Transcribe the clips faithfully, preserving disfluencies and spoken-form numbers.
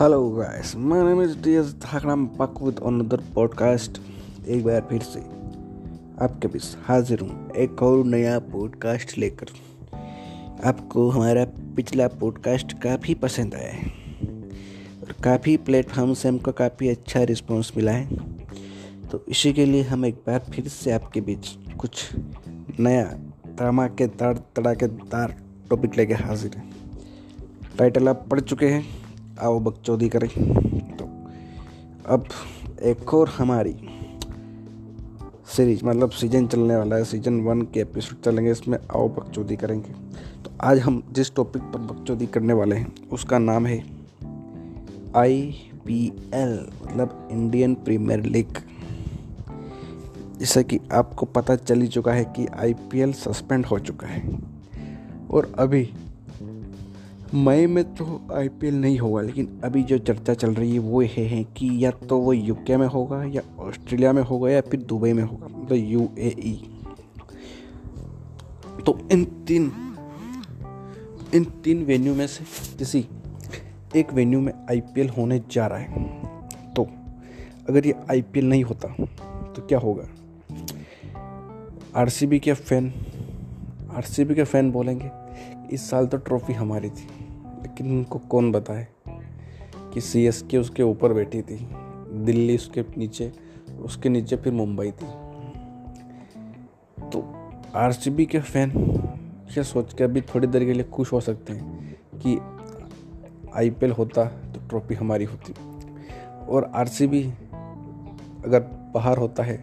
Hello guys, my name is T S धाकड़ाम back with another podcast. एक बार फिर से आपके बीच हाजिर हूँ एक और नया पॉडकास्ट लेकर। आपको हमारा पिछला पॉडकास्ट काफ़ी पसंद आया है और काफ़ी प्लेटफॉर्म से हमको काफ़ी अच्छा रिस्पांस मिला है, तो इसी के लिए हम एक बार फिर से आपके बीच कुछ नया धमाकेदार तड़ाकेदार टॉपिक लेके हाजिर हैं। टाइटल आप पढ़ चुके हैं, आओ बकचोदी करें। तो अब एक और हमारी सीरीज मतलब सीजन चलने वाला है, सीजन वन के एपिसोड चलेंगे, इसमें आओ बकचोदी करेंगे। तो आज हम जिस टॉपिक पर बकचोदी करने वाले हैं उसका नाम है आई पी एल मतलब इंडियन प्रीमियर लीग। जैसा कि आपको पता चल ही चुका है कि आई पी एल सस्पेंड हो चुका है और अभी मई में तो आई पी एल नहीं होगा, लेकिन अभी जो चर्चा चल रही है वो ये है कि या तो वो यूके में होगा या ऑस्ट्रेलिया में होगा या फिर दुबई में होगा मतलब यू ए ई। तो इन तीन इन तीन वेन्यू में से किसी एक वेन्यू में आई पी एल होने जा रहा है। तो अगर ये आई पी एल नहीं होता तो क्या होगा? आर सी बी के फैन आर सी बी के फैन बोलेंगे इस साल तो ट्रॉफी हमारी थी, लेकिन उनको कौन बताए कि सी एस के उसके ऊपर बैठी थी, दिल्ली उसके नीचे, उसके नीचे फिर मुंबई थी। तो आर सी बी के फैन ये सोच के अभी थोड़ी देर के लिए खुश हो सकते हैं कि आई पी एल होता तो ट्रॉफी हमारी होती, और आर सी बी अगर बाहर होता है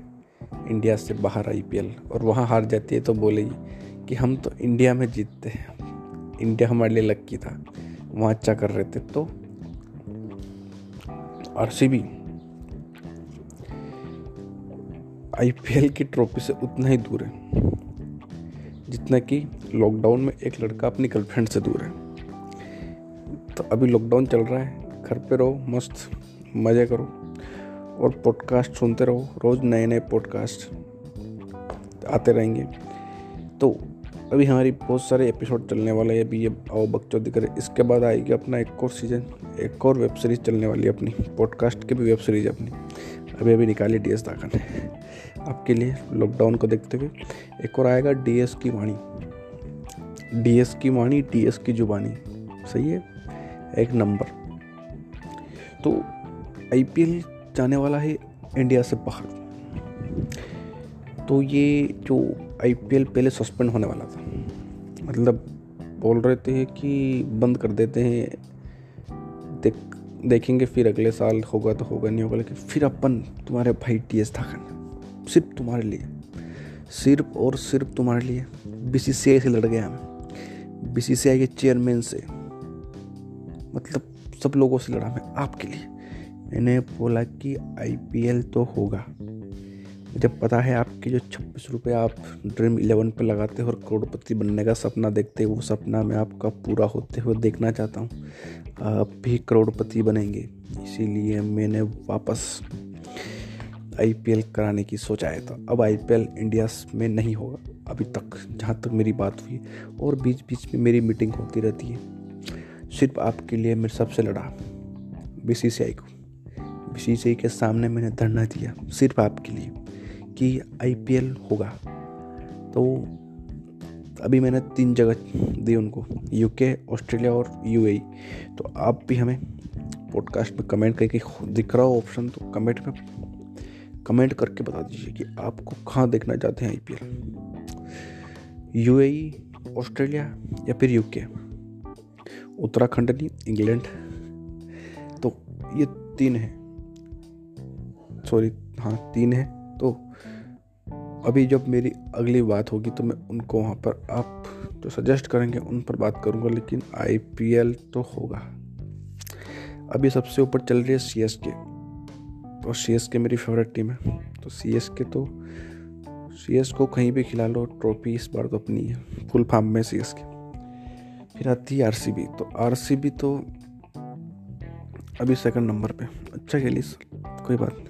इंडिया से बाहर आई पी एल और वहाँ हार जाती है तो बोलेगी कि हम तो इंडिया में जीतते हैं, इंडिया हमारे लिए लक्की था, वहाँ अच्छा कर रहे थे। तो R C B I P L की ट्रॉफी से उतना ही दूर है जितना कि लॉकडाउन में एक लड़का अपनी गर्लफ्रेंड से दूर है। तो अभी लॉकडाउन चल रहा है, घर पे रहो, मस्त मज़े करो और पॉडकास्ट सुनते रहो। रोज़ नए नए पॉडकास्ट आते रहेंगे। तो अभी हमारी बहुत सारे एपिसोड चलने वाले हैं। अभी ये आओ बकचोदी करें, इसके बाद आएगी अपना एक और सीजन, एक और वेब सीरीज़ चलने वाली है अपनी पॉडकास्ट की भी वेब सीरीज़ अपनी अभी अभी निकाली डी एस धाकन ने आपके लिए लॉकडाउन को देखते हुए। एक और आएगा डी एस की वाणी डी एस की वाणी डी एस की जुबानी, सही है, एक नंबर। तो आई पी एल जाने वाला है इंडिया से बाहर। तो ये जो आई पी एल पहले सस्पेंड होने वाला था, मतलब बोल रहे थे कि बंद कर देते हैं, देख देखेंगे फिर अगले साल होगा तो होगा, नहीं होगा, लेकिन फिर अपन तुम्हारे भाई टी एस धाकन सिर्फ तुम्हारे लिए सिर्फ और सिर्फ तुम्हारे लिए बी सी सी आई से लड़ गया मैं, बी सी सी आई के चेयरमैन से, मतलब सब लोगों से लड़ा मैं आपके लिए। मैंने बोला कि आई पी एल तो होगा। जब पता है आपके जो छब्बीस रुपये आप ड्रीम इलेवन पर लगाते हो और करोड़पति बनने का सपना देखते हो, वो सपना मैं आपका पूरा होते हुए देखना चाहता हूँ। आप भी करोड़पति बनेंगे, इसीलिए मैंने वापस आई पी एल कराने की सोचा है। तो अब आई पी एल इंडिया में नहीं होगा अभी तक, जहाँ तक मेरी बात हुई, और बीच बीच में मेरी मीटिंग होती रहती है सिर्फ आपके लिए। मेरे सबसे लड़ा बी सी सी आई को, बी सी सी आई के सामने मैंने धरना दिया सिर्फ आपके लिए कि आई पी एल होगा। तो अभी मैंने तीन जगह दी उनको, यूके, ऑस्ट्रेलिया और यू ए ई। तो आप भी हमें पॉडकास्ट में कमेंट करके दिख रहा हो ऑप्शन, तो कमेंट में कमेंट करके बता दीजिए कि आपको कहाँ देखना चाहते हैं I P L, U A E, Australia या फिर यूके, उत्तराखंड नहीं, इंग्लैंड। तो ये तीन है, सॉरी हाँ तीन है। तो अभी जब मेरी अगली बात होगी तो मैं उनको वहाँ पर आप जो सजेस्ट करेंगे उन पर बात करूँगा, लेकिन आई पी एल तो होगा। अभी सबसे ऊपर चल रही है सी एस के, और सी एस के मेरी फेवरेट टीम है। तो सी एस के तो सी एस को कहीं भी खिला लो, ट्रॉफी इस बार तो अपनी है फुल फार्म में सी एस के। फिर आती है आर सी बी। तो आर सी बी तो अभी सेकंड नंबर पे, अच्छा खेली कोई बात नहीं,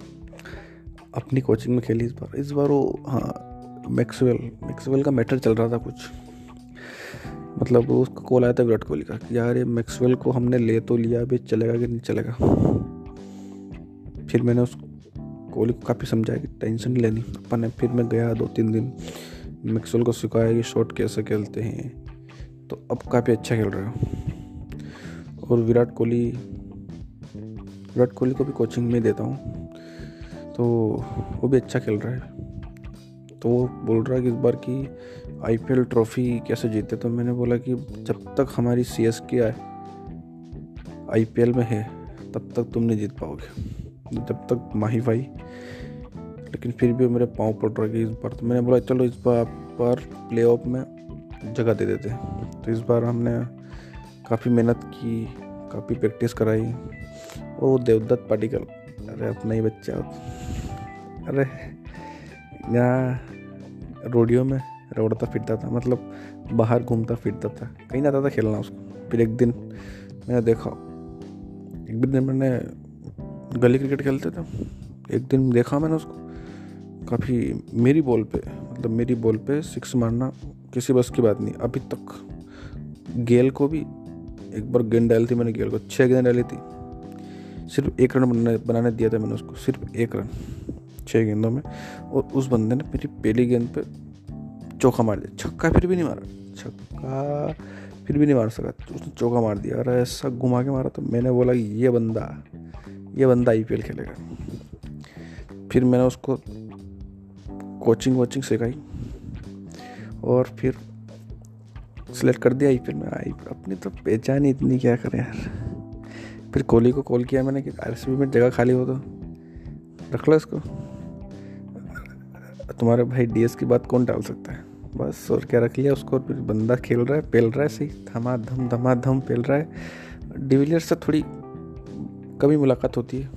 अपनी कोचिंग में खेली इस बार। इस बार वो हाँ मैक्सवेल मैक्सवेल का मैटर चल रहा था कुछ, मतलब उसको कॉल आया था विराट कोहली का कि यार ये मैक्सवेल को हमने ले तो लिया, अभी चलेगा कि नहीं चलेगा। फिर मैंने उस कोहली को काफ़ी समझाया कि टेंशन लेनी अपन ने। फिर मैं गया दो तीन दिन, मैक्सवेल को सिखाया कि शॉट कैसे खेलते हैं, तो अब काफ़ी अच्छा खेल रहे हो। और विराट कोहली विराट कोहली को भी कोचिंग में देता हूँ, तो वो भी अच्छा खेल रहा है। तो वो बोल रहा है कि इस बार की आईपीएल ट्रॉफ़ी कैसे जीते। तो मैंने बोला कि जब तक हमारी सीएसके आईपीएल में है तब तक तुम नहीं जीत पाओगे, जब तक माही भाई। लेकिन फिर भी मेरे पाँव पड़ रहे कि इस बार, तो मैंने बोला चलो इस बार पर प्लेऑफ में जगह दे देते। तो इस बार हमने काफ़ी मेहनत की, काफ़ी प्रैक्टिस कराई। और वो देवदत्त पाटिकल, अरे अपना ही बच्चा, अरे यहाँ रोडियो में दौड़ता फिरता था, मतलब बाहर घूमता फिरता था, कहीं ना आता था खेलना उसको। फिर एक दिन मैंने देखा, एक दिन मैंने गली क्रिकेट खेलते थे, एक दिन देखा मैंने उसको काफ़ी मेरी बॉल पे, मतलब मेरी बॉल पे सिक्स मारना किसी बस की बात नहीं। अभी तक गेल को भी एक बार गेंद डाली थी मैंने, गेल को छः गेंद डाली थी, सिर्फ एक रन बनाने बनाने दिया था मैंने उसको, सिर्फ एक रन छः गेंदों में। और उस बंदे ने मेरी पहली गेंद पे चौका मार दिया, छक्का फिर भी नहीं मारा, छक्का फिर भी नहीं मार सका, उसने चौका मार दिया। अरे ऐसा घुमा के मारा, तो मैंने बोला ये बंदा ये बंदा आईपीएल खेलेगा। फिर मैंने उसको कोचिंग वोचिंग सिखाई और फिर सिलेक्ट कर दिया आईपीएल में। आई अपनी तो पहचान ही इतनी, क्या करें यार। फिर कोहली को कॉल किया मैंने कि आरसीबी में जगह खाली हो तो रख लो इसको, तुम्हारे भाई डी एस की बात कौन डाल सकता है, बस। और क्या रख लिया उसको, फिर बंदा खेल रहा है, पेल रहा है, सही धमा धम धमा धम पेल रहा है। डिविलियर्स से थोड़ी कभी मुलाकात होती है,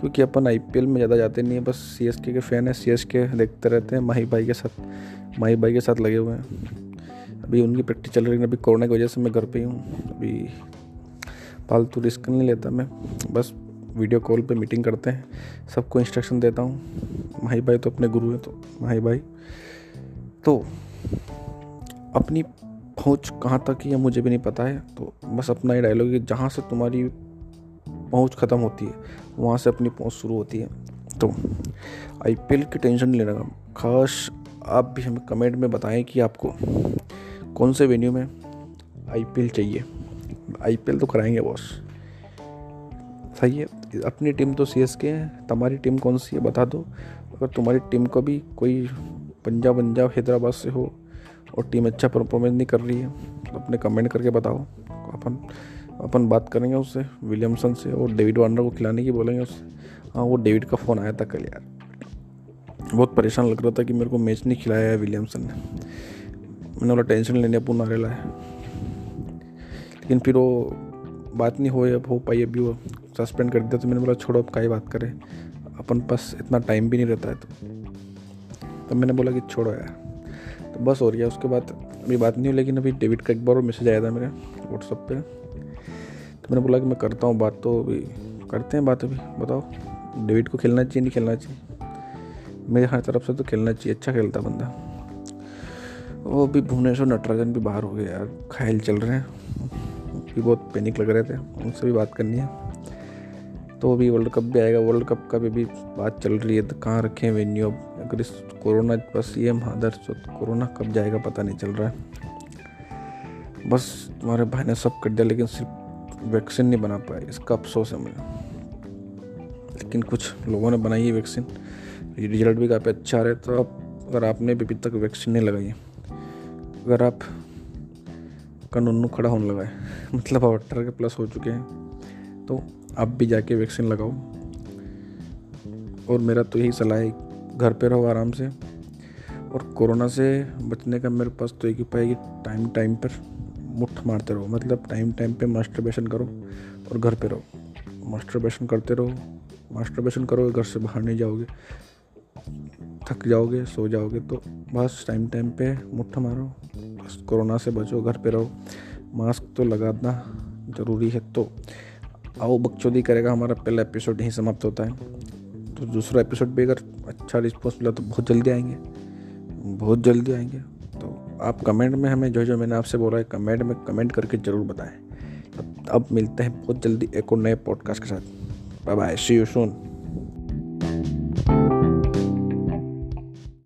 क्योंकि अपन आईपीएल में ज़्यादा जाते नहीं है, बस सीएसके के फ़ैन है, सीएसके देखते रहते हैं। माही भाई के साथ माही भाई के साथ लगे हुए हैं, अभी उनकी प्रैक्टिस चल रही है। अभी कोरोना की वजह से मैं घर पे ही हूँ, अभी फालतू रिस्क नहीं लेता मैं, बस वीडियो कॉल पे मीटिंग करते हैं, सबको इंस्ट्रक्शन देता हूँ। माही भाई तो अपने गुरु हैं, तो माही भाई तो अपनी पहुँच कहाँ तक है मुझे भी नहीं पता है, तो बस अपना ही डायलॉग है, जहाँ से तुम्हारी पहुँच ख़त्म होती है वहाँ से अपनी पहुँच शुरू होती है। तो आईपीएल की टेंशन नहीं लेना, खास आप भी हमें कमेंट में बताएं कि आपको कौन से वेन्यू में आईपीएल चाहिए। आईपीएल तो कराएंगे बॉस, सही है। अपनी टीम तो सीएसके है, तुम्हारी टीम कौन सी है बता दो। अगर तुम्हारी टीम को भी कोई पंजाब पंजाब हैदराबाद से हो और टीम अच्छा परफॉर्मेंस नहीं कर रही है तो अपने कमेंट करके बताओ, अपन अपन बात करेंगे उससे, विलियमसन से, और डेविड वार्नर को खिलाने की बोलेंगे उससे। हाँ, वो डेविड का फ़ोन आया था कल, यार बहुत परेशान लग रहा था कि मेरे को मैच नहीं खिलाया है विलियमसन ने। मैंने बोला टेंशन लेने अपन नारे लाए, लेकिन फिर वो बात नहीं हो हो पाई, अभी वो सस्पेंड कर दिया। तो मैंने बोला छोड़ो अब काई बात करें, अपन पास इतना टाइम भी नहीं रहता है, तो तब मैंने बोला कि छोड़ो यार, तो बस हो गया। उसके बाद अभी बात नहीं हुई, लेकिन अभी डेविड का एक बार और मैसेज आया था मेरे व्हाट्सएप पे, तो मैंने बोला कि मैं करता हूँ बात, तो अभी करते हैं बात। अभी बताओ डेविड को खेलना चाहिए नहीं खेलना चाहिए, मेरे हर तरफ से तो खेलना चाहिए, अच्छा खेलता बंदा। वो भी भुवनेश्वर नटराजन भी बाहर हो गए यार, घायल चल रहे हैं, भी बहुत पैनिक लग रहे थे, उनसे भी बात करनी है। तो अभी वर्ल्ड कप भी आएगा, वर्ल्ड कप का भी अभी बात चल रही है, तो कहाँ रखें वेन्यू अब, अगर इस कोरोना बस ये महादर्श, कोरोना कब जाएगा पता नहीं चल रहा है। बस तुम्हारे भाई ने सब कर दिया, लेकिन सिर्फ वैक्सीन नहीं बना पाए, इसका अफसोस है मुझे। लेकिन कुछ लोगों ने बनाई है वैक्सीन, रिजल्ट भी काफ़ी अच्छा आ रहा है। तो आप अगर आपने भी अभी तक वैक्सीन नहीं लगाई है, अगर आप कानूनू खड़ा होने लगाए मतलब आप अठारह के प्लस हो चुके हैं, तो आप भी जाके वैक्सीन लगाओ। और मेरा तो यही सलाह है, घर पे रहो आराम से, और कोरोना से बचने का मेरे पास तो एक उपाय है कि टाइम टाइम पर मुठ मारते रहो, मतलब टाइम टाइम पे मास्टरबेशन करो और घर पे रहो, मास्टरबेशन करते रहो, मास्टरबेशन करोगे, घर से बाहर नहीं जाओगे, थक जाओगे, सो जाओगे। तो बस टाइम टाइम पे मुठ मारो, बस कोरोना से बचो, घर पे रहो, मास्क तो लगाना ज़रूरी है। तो आओ बकचोदी करेगा, हमारा पहला एपिसोड यहीं समाप्त होता है। तो दूसरा एपिसोड भी अगर अच्छा रिस्पॉन्स मिला तो बहुत जल्दी आएंगे, बहुत जल्दी आएंगे। तो आप कमेंट में हमें जो जो मैंने आपसे बोला है कमेंट में कमेंट करके ज़रूर बताएं। अब मिलते हैं बहुत जल्दी एक और नए पॉडकास्ट के साथ। Bye bye, see you soon.